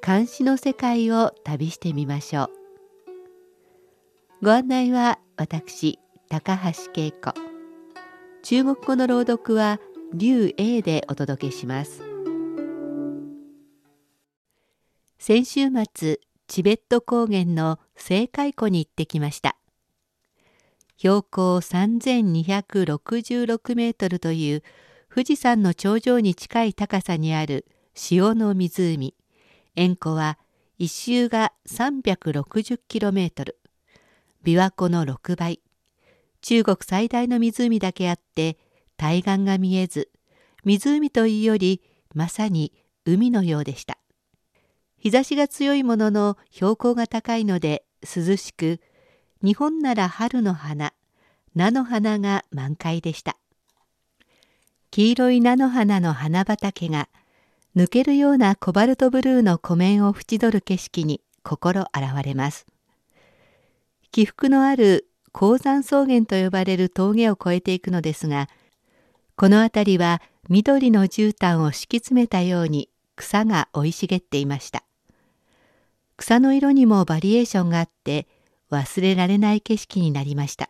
漢詩の世界を旅してみましょう。ご案内は私、高橋恵子。中国語の朗読は劉英でお届けします。先週末、チベット高原の青海湖に行ってきました。標高3266メートルという富士山の頂上に近い高さにある塩の湖、塩湖は一周が360キロメートル、琵琶湖の6倍、中国最大の湖だけあって対岸が見えず、湖というよりまさに海のようでした。日差しが強いものの標高が高いので涼しく、日本なら春の花、菜の花が満開でした。黄色い菜の花の花畑が抜けるようなコバルトブルーの湖面を縁取る景色に心洗われます。起伏のある高山草原と呼ばれる峠を越えていくのですが、この辺りは緑の絨毯を敷き詰めたように草が生い茂っていました。草の色にもバリエーションがあって、忘れられない景色になりました。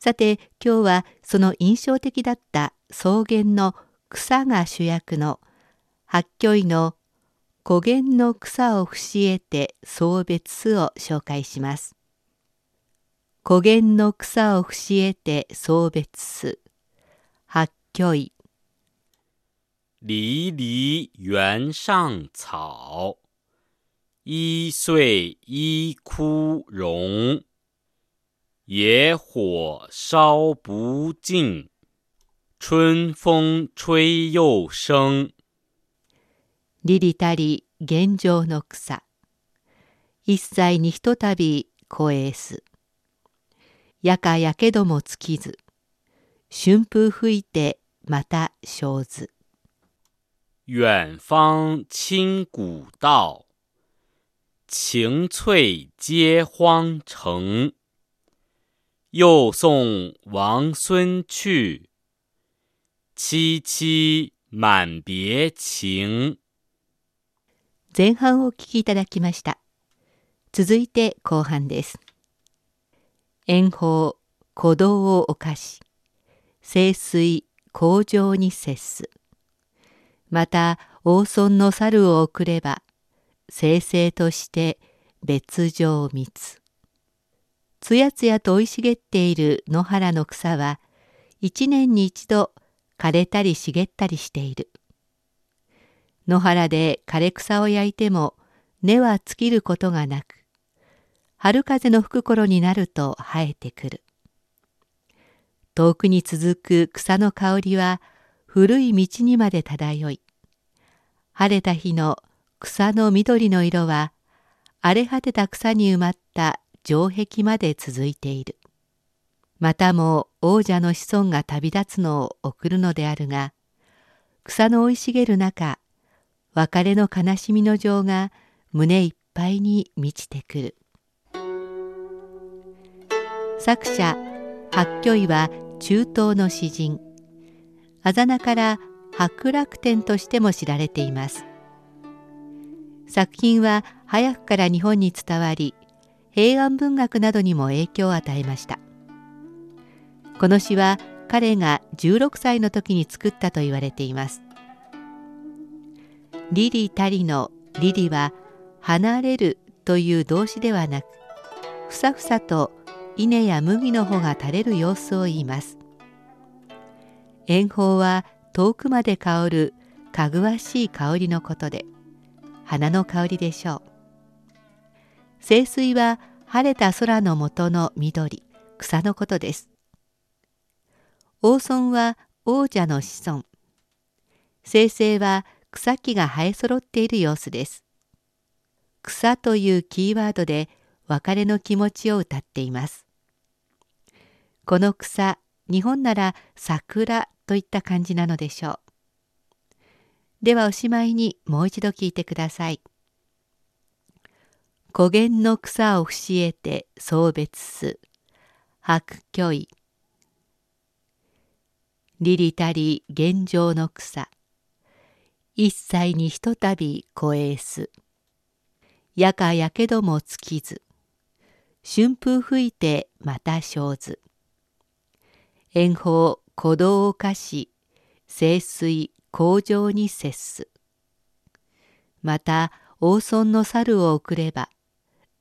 さて、今日はその印象的だった草原の草が主役の八虚位の古原の草を伏得て送別すを紹介します。古原の草を伏得て送別す、八虚位。离离原上草，一岁一枯荣。野火烧不尽，春风吹又生。りりたり原上の草、一歳にひとたび肥えす。やかやけども尽きず、春風吹いてまた生ず。远方清古道，晴翠接荒城。又送王孙去，萋萋满别情。前半をお聞きいただきました。続いて後半です。遠方、古道を侵し、清水、荒城に接す。また、王孫の猿を送れば、生々として別状密。つやつやと生い茂っている野原の草は、一年に一度枯れたり茂ったりしている。野原で枯れ草を焼いても、根は尽きることがなく、春風の吹く頃になると生えてくる。遠くに続く草の香りは、古い道にまで漂い、晴れた日の草の緑の色は、荒れ果てた草に埋まった城壁まで続いている。またも王者の子孫が旅立つのを送るのであるが、草の生い茂る中、別れの悲しみの情が胸いっぱいに満ちてくる。作者、八虚位は中東の詩人。あざなから白楽天としても知られています。作品は早くから日本に伝わり、平安文学などにも影響を与えました。この詩は彼が16歳の時に作ったと言われています。リリタリのリリは離れるという動詞ではなく、ふさふさと稲や麦の穂が垂れる様子を言います。遠方は遠くまで香るかぐわしい香りのことで、花の香りでしょう。清水は晴れた空の下の緑、草のことです。王孫は王者の子孫。生々は草木が生え揃っている様子です。草というキーワードで別れの気持ちを歌っています。この草、日本なら桜といった感じなのでしょう。ではおしまいにもう一度聞いてください。古原の草を伏し得て送別す、白居易。りりたり原上の草、一歳にひとたび越えす。やかやけども尽きず、春風吹いてまた生ず。遠方鼓動をかし、清水向上に接す。また王孫の猿を送れば、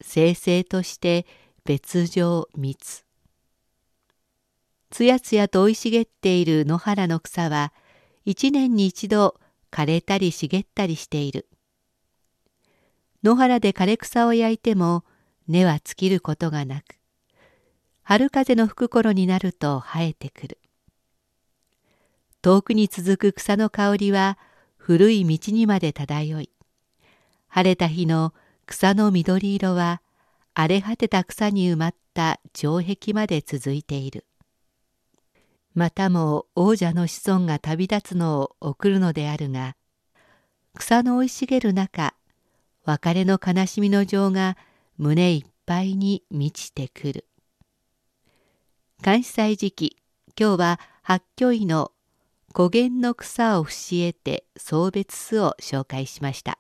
生々として別情密。つやつやと生い茂っている野原の草は、一年に一度枯れたり茂ったりしている。野原で枯れ草を焼いても、根は尽きることがなく、春風の吹く頃になると生えてくる。遠くに続く草の香りは、古い道にまで漂い、晴れた日の草の緑色は、荒れ果てた草に埋まった城壁まで続いている。またも王者の子孫が旅立つのを送るのであるが、草の生い茂る中、別れの悲しみの情が胸いっぱいに満ちてくる。関西時期、今日は白居易の「古原の草を伏し得て送別す」を紹介しました。